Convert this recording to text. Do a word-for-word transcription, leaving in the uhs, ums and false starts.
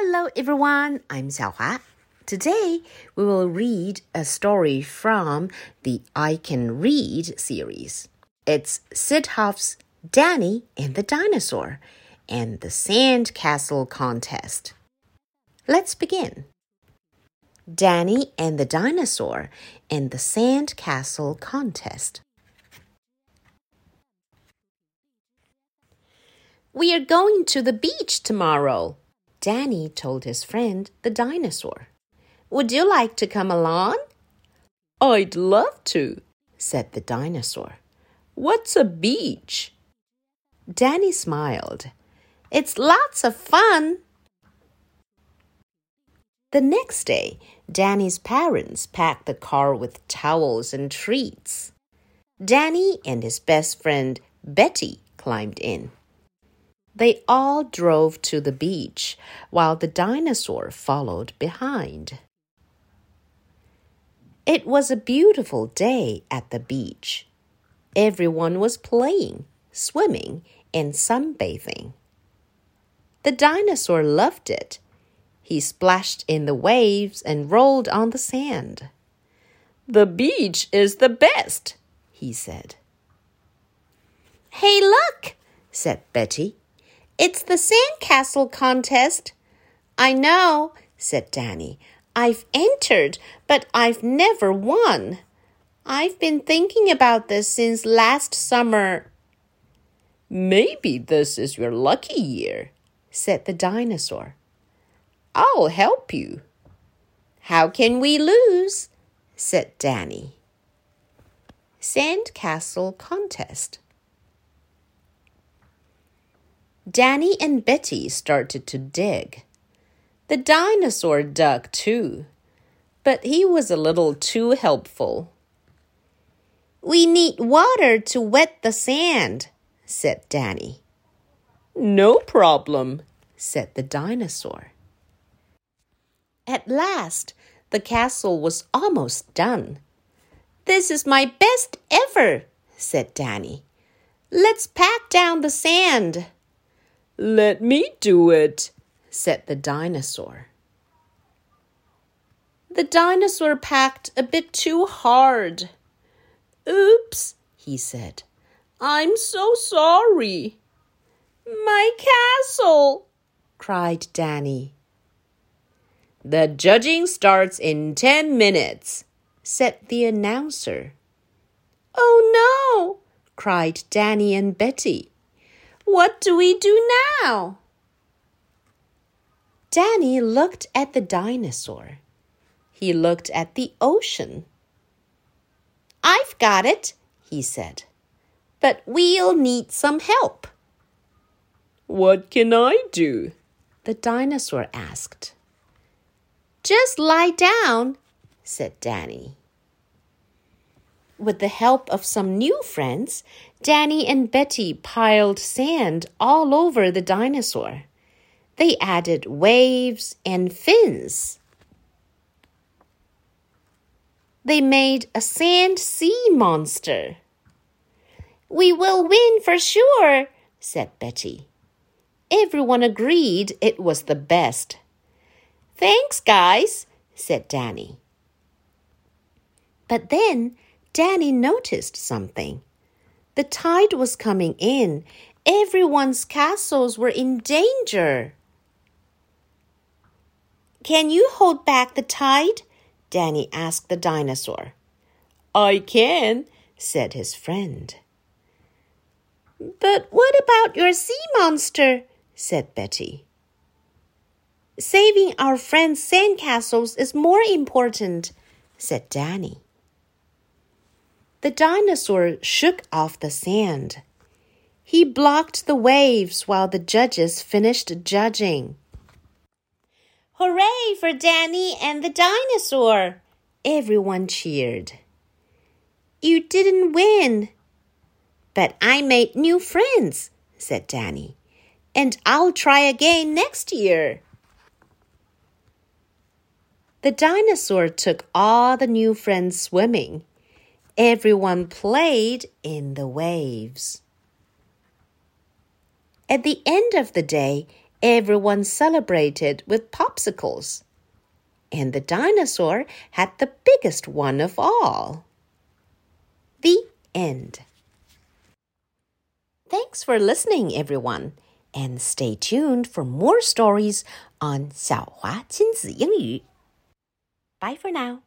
Hello everyone, I'm Xiaohua. Today, we will read a story from the I Can Read series. It's Syd Hoff's Danny and the Dinosaur and the Sandcastle Contest. Let's begin. Danny and the Dinosaur and the Sandcastle Contest. We are going to the beach tomorrow, Danny told his friend, the dinosaur. Would you like to come along? I'd love to, said the dinosaur. What's a beach? Danny smiled. It's lots of fun. The next day, Danny's parents packed the car with towels and treats. Danny and his best friend, Betty, climbed in. They all drove to the beach, while the dinosaur followed behind. It was a beautiful day at the beach. Everyone was playing, swimming, and sunbathing. The dinosaur loved it. He splashed in the waves and rolled on the sand. The beach is the best, he said. Hey, look, said Betty.It's the sandcastle contest. I know, said Danny. I've entered, but I've never won. I've been thinking about this since last summer. Maybe this is your lucky year, said the dinosaur. I'll help you. How can we lose? Said Danny. Sandcastle contest.Danny and Betty started to dig. The dinosaur dug too, but he was a little too helpful. We need water to wet the sand, said Danny. No problem, said the dinosaur. At last, the castle was almost done. This is my best ever, said Danny. Let's pack down the sand.Let me do it, said the dinosaur. The dinosaur packed a bit too hard. Oops, he said. I'm so sorry. My castle, cried Danny. The judging starts in ten minutes, said the announcer. Oh no, cried Danny and Betty.What do we do now? Danny looked at the dinosaur. He looked at the ocean. I've got it, he said. But we'll need some help. What can I do? The dinosaur asked. Just lie down, said Danny.With the help of some new friends, Danny and Betty piled sand all over the dinosaur. They added waves and fins. They made a sand sea monster. We will win for sure, said Betty. Everyone agreed it was the best. Thanks, guys, said Danny. But then,Danny noticed something. The tide was coming in. Everyone's castles were in danger. Can you hold back the tide? Danny asked the dinosaur. I can, said his friend. But what about your sea monster? Said Betty. Saving our friends' sandcastles is more important, said Danny.The dinosaur shook off the sand. He blocked the waves while the judges finished judging. Hooray for Danny and the dinosaur! Everyone cheered. You didn't win. But I made new friends, said Danny. And I'll try again next year. The dinosaur took all the new friends swimming.Everyone played in the waves. At the end of the day, Everyone celebrated with popsicles. And the dinosaur had the biggest one of all. The end. Thanks for listening, everyone. And stay tuned for more stories on Xiaohua Qinzi Yingyu. Bye for now.